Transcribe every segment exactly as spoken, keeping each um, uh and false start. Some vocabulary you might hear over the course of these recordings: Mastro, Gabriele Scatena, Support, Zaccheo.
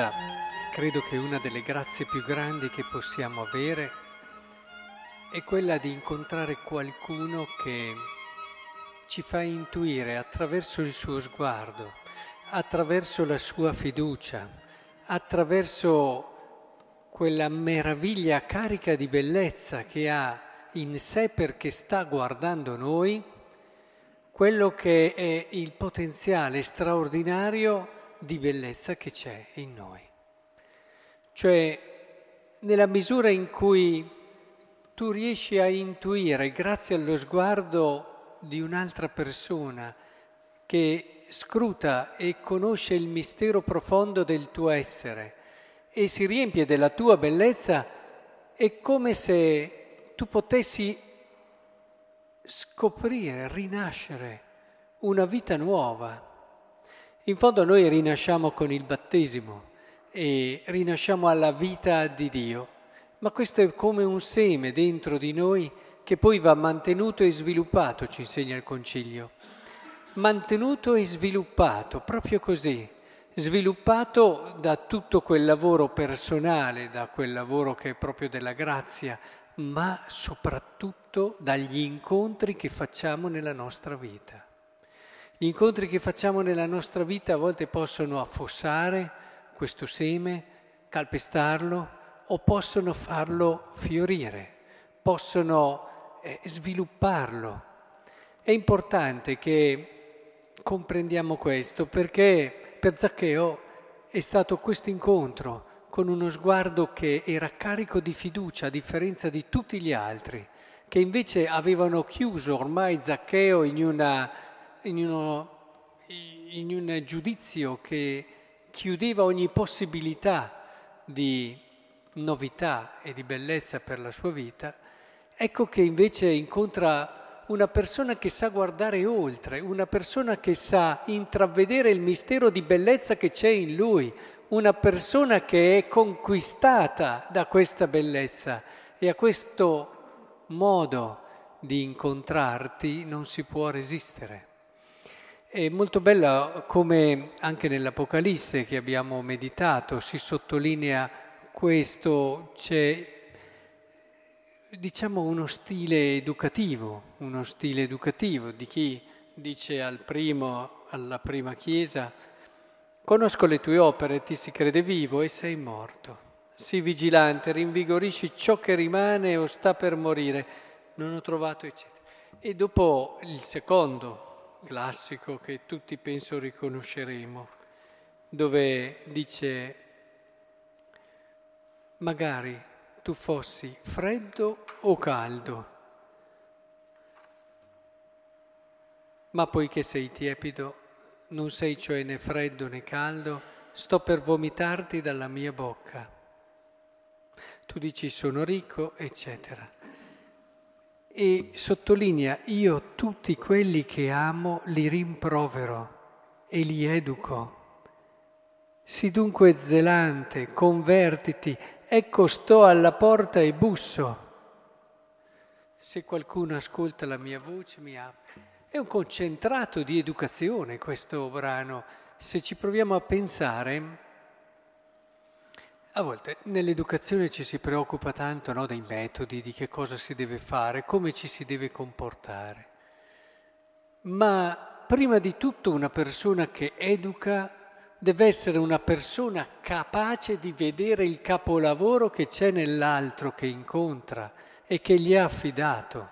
vita, credo che una delle grazie più grandi che possiamo avere è quella di incontrare qualcuno che ci fa intuire attraverso il suo sguardo, attraverso la sua fiducia, attraverso quella meraviglia carica di bellezza che ha in sé perché sta guardando noi, quello che è il potenziale straordinario di bellezza che c'è in noi. Cioè, nella misura in cui tu riesci a intuire, grazie allo sguardo di un'altra persona che scruta e conosce il mistero profondo del tuo essere e si riempie della tua bellezza, è come se tu potessi scoprire, rinascere una vita nuova. In fondo noi rinasciamo con il battesimo e rinasciamo alla vita di Dio, ma questo è come un seme dentro di noi che poi va mantenuto e sviluppato, ci insegna il Concilio. Mantenuto e sviluppato, proprio così, sviluppato da tutto quel lavoro personale, da quel lavoro che è proprio della grazia, ma soprattutto dagli incontri che facciamo nella nostra vita. Gli incontri che facciamo nella nostra vita a volte possono affossare questo seme, calpestarlo, o possono farlo fiorire, possono eh, svilupparlo. È importante che comprendiamo questo, perché per Zaccheo è stato questo incontro con uno sguardo che era carico di fiducia, a differenza di tutti gli altri, che invece avevano chiuso ormai Zaccheo in, una, in, uno, in un giudizio che chiudeva ogni possibilità di novità e di bellezza per la sua vita. Ecco che invece incontra una persona che sa guardare oltre, una persona che sa intravedere il mistero di bellezza che c'è in lui, una persona che è conquistata da questa bellezza, e a questo modo di incontrarti non si può resistere. È molto bella come anche nell'Apocalisse che abbiamo meditato si sottolinea questo, c'è diciamo uno stile educativo, uno stile educativo di chi dice al primo, alla prima chiesa: conosco le tue opere, ti si crede vivo e sei morto. Sii vigilante, rinvigorisci ciò che rimane o sta per morire. Non ho trovato, eccetera. E dopo il secondo classico che tutti penso riconosceremo, dove dice: magari tu fossi freddo o caldo, ma poiché sei tiepido, non sei cioè né freddo né caldo, sto per vomitarti dalla mia bocca. Tu dici sono ricco, eccetera. E sottolinea, io tutti quelli che amo li rimprovero e li educo. Sii dunque zelante, convertiti, ecco sto alla porta e busso. Se qualcuno ascolta la mia voce, mi apre. È un concentrato di educazione questo brano. Se ci proviamo a pensare, a volte nell'educazione ci si preoccupa tanto, no, dei metodi, di che cosa si deve fare, come ci si deve comportare. Ma prima di tutto una persona che educa deve essere una persona capace di vedere il capolavoro che c'è nell'altro che incontra e che gli ha affidato.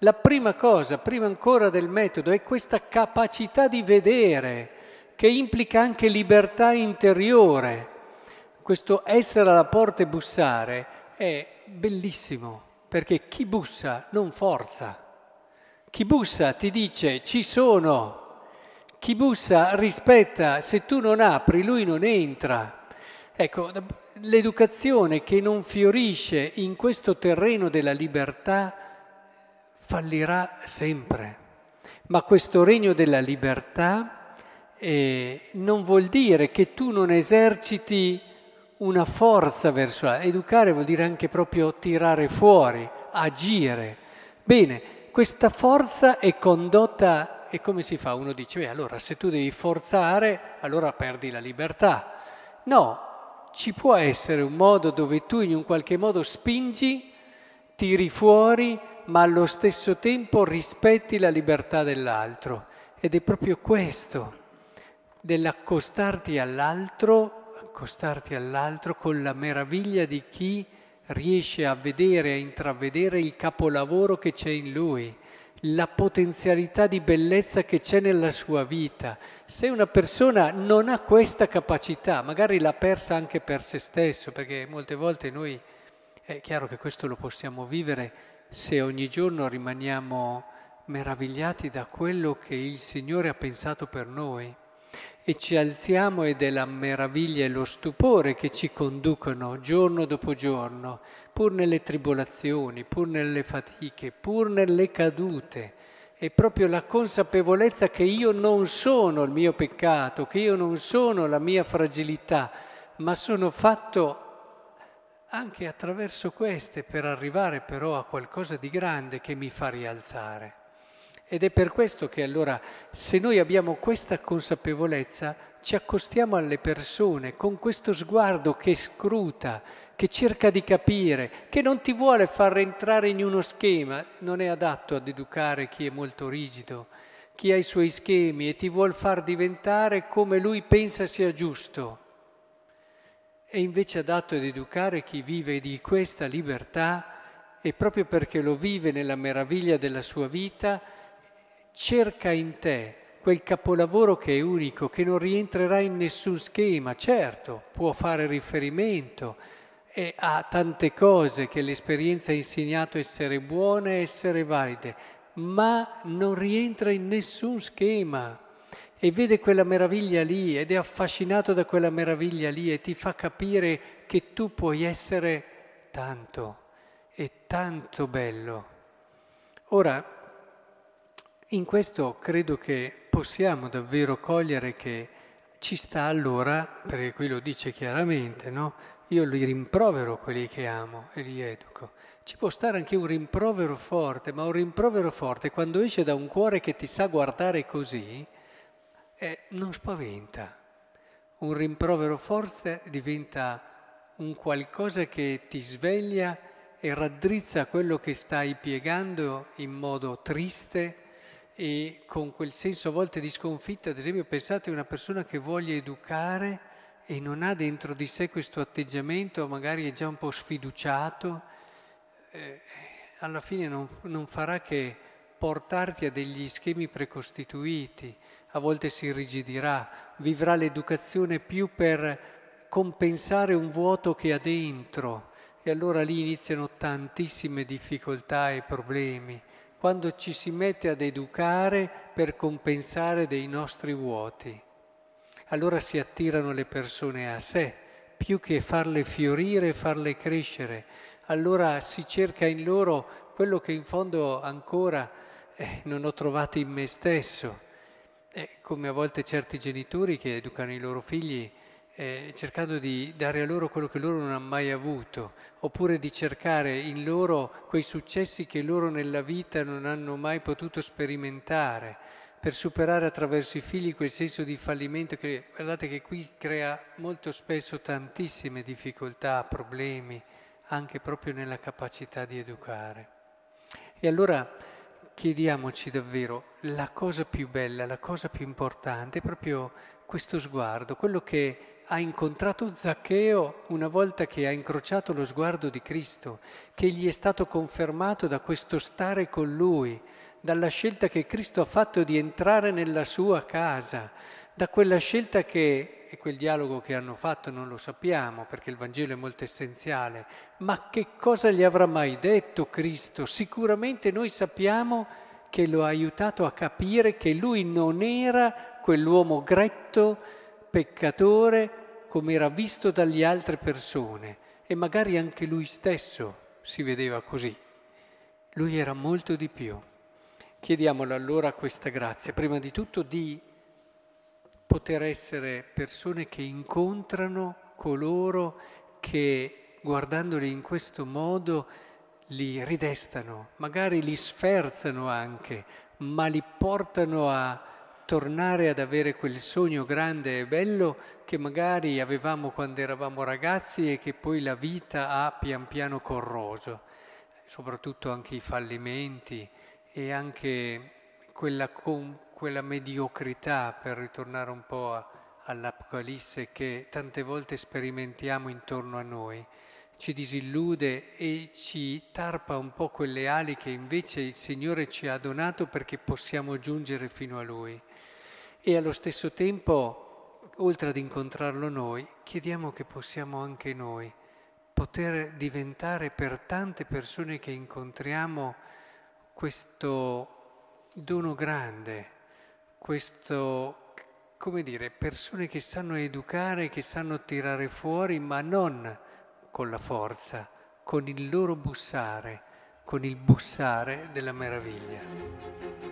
La prima cosa, prima ancora del metodo, è questa capacità di vedere, che implica anche libertà interiore. Questo essere alla porta e bussare è bellissimo, perché chi bussa non forza. Chi bussa ti dice ci sono, chi bussa rispetta, se tu non apri lui non entra. Ecco, l'educazione che non fiorisce in questo terreno della libertà fallirà sempre, ma questo regno della libertà eh, non vuol dire che tu non eserciti una forza verso la... Educare vuol dire anche proprio tirare fuori, agire. Bene, questa forza è condotta, e come si fa? Uno dice, beh, allora se tu devi forzare, allora perdi la libertà. No, ci può essere un modo dove tu in un qualche modo spingi, tiri fuori, ma allo stesso tempo rispetti la libertà dell'altro. Ed è proprio questo, dell'accostarti all'altro, accostarti all'altro con la meraviglia di chi riesce a vedere, a intravedere il capolavoro che c'è in lui, la potenzialità di bellezza che c'è nella sua vita. Se una persona non ha questa capacità, magari l'ha persa anche per se stesso, perché molte volte noi, è chiaro che questo lo possiamo vivere se ogni giorno rimaniamo meravigliati da quello che il Signore ha pensato per noi e ci alziamo, ed è la meraviglia e lo stupore che ci conducono giorno dopo giorno, pur nelle tribolazioni, pur nelle fatiche, pur nelle cadute. È proprio la consapevolezza che io non sono il mio peccato, che io non sono la mia fragilità, ma sono fatto anche attraverso queste per arrivare però a qualcosa di grande che mi fa rialzare. Ed è per questo che allora, se noi abbiamo questa consapevolezza, ci accostiamo alle persone con questo sguardo che scruta, che cerca di capire, che non ti vuole far entrare in uno schema, non è adatto ad educare chi è molto rigido, chi ha i suoi schemi e ti vuol far diventare come lui pensa sia giusto. È invece adatto ad educare chi vive di questa libertà e proprio perché lo vive nella meraviglia della sua vita, cerca in te quel capolavoro che è unico, che non rientrerà in nessun schema. Certo, può fare riferimento e a tante cose che l'esperienza ha insegnato essere buone, essere valide, ma non rientra in nessun schema e vede quella meraviglia lì ed è affascinato da quella meraviglia lì e ti fa capire che tu puoi essere tanto e tanto bello. Ora, in questo credo che possiamo davvero cogliere che ci sta allora, perché qui lo dice chiaramente, no? Io li rimprovero quelli che amo e li educo. Ci può stare anche un rimprovero forte, ma un rimprovero forte quando esce da un cuore che ti sa guardare così, eh, non spaventa. Un rimprovero forte diventa un qualcosa che ti sveglia e raddrizza quello che stai piegando in modo triste, e con quel senso a volte di sconfitta. Ad esempio, pensate a una persona che voglia educare e non ha dentro di sé questo atteggiamento, magari è già un po' sfiduciato, eh, alla fine non, non farà che portarti a degli schemi precostituiti, a volte si irrigidirà, vivrà l'educazione più per compensare un vuoto che ha dentro e allora lì iniziano tantissime difficoltà e problemi. Quando ci si mette ad educare per compensare dei nostri vuoti, allora si attirano le persone a sé, più che farle fiorire e farle crescere. Allora si cerca in loro quello che in fondo ancora eh, non ho trovato in me stesso. Eh, come a volte certi genitori che educano i loro figli eh, cercando di dare a loro quello che loro non hanno mai avuto, oppure di cercare in loro quei successi che loro nella vita non hanno mai potuto sperimentare, per superare attraverso i figli quel senso di fallimento che, guardate che qui crea molto spesso tantissime difficoltà, problemi, anche proprio nella capacità di educare. E allora chiediamoci davvero, la cosa più bella, la cosa più importante è proprio questo sguardo, quello che ha incontrato Zaccheo una volta che ha incrociato lo sguardo di Cristo, che gli è stato confermato da questo stare con Lui, dalla scelta che Cristo ha fatto di entrare nella sua casa, da quella scelta che, e quel dialogo che hanno fatto non lo sappiamo perché il Vangelo è molto essenziale, ma che cosa gli avrà mai detto Cristo? Sicuramente noi sappiamo che lo ha aiutato a capire che lui non era quell'uomo gretto, peccatore, come era visto dalle altre persone, e magari anche lui stesso si vedeva così. Lui era molto di più. Chiediamolo allora questa grazia, prima di tutto di poter essere persone che incontrano coloro che, guardandoli in questo modo, li ridestano, magari li sferzano anche, ma li portano a tornare ad avere quel sogno grande e bello che magari avevamo quando eravamo ragazzi e che poi la vita ha pian piano corroso, soprattutto anche i fallimenti e anche quella, con, quella mediocrità, per ritornare un po' a, all'Apocalisse, che tante volte sperimentiamo intorno a noi. Ci disillude e ci tarpa un po' quelle ali che invece il Signore ci ha donato perché possiamo giungere fino a Lui. E allo stesso tempo, oltre ad incontrarlo noi, chiediamo che possiamo anche noi poter diventare per tante persone che incontriamo questo dono grande, questo, come dire, persone che sanno educare, che sanno tirare fuori, ma non con la forza, con il loro bussare, con il bussare della meraviglia.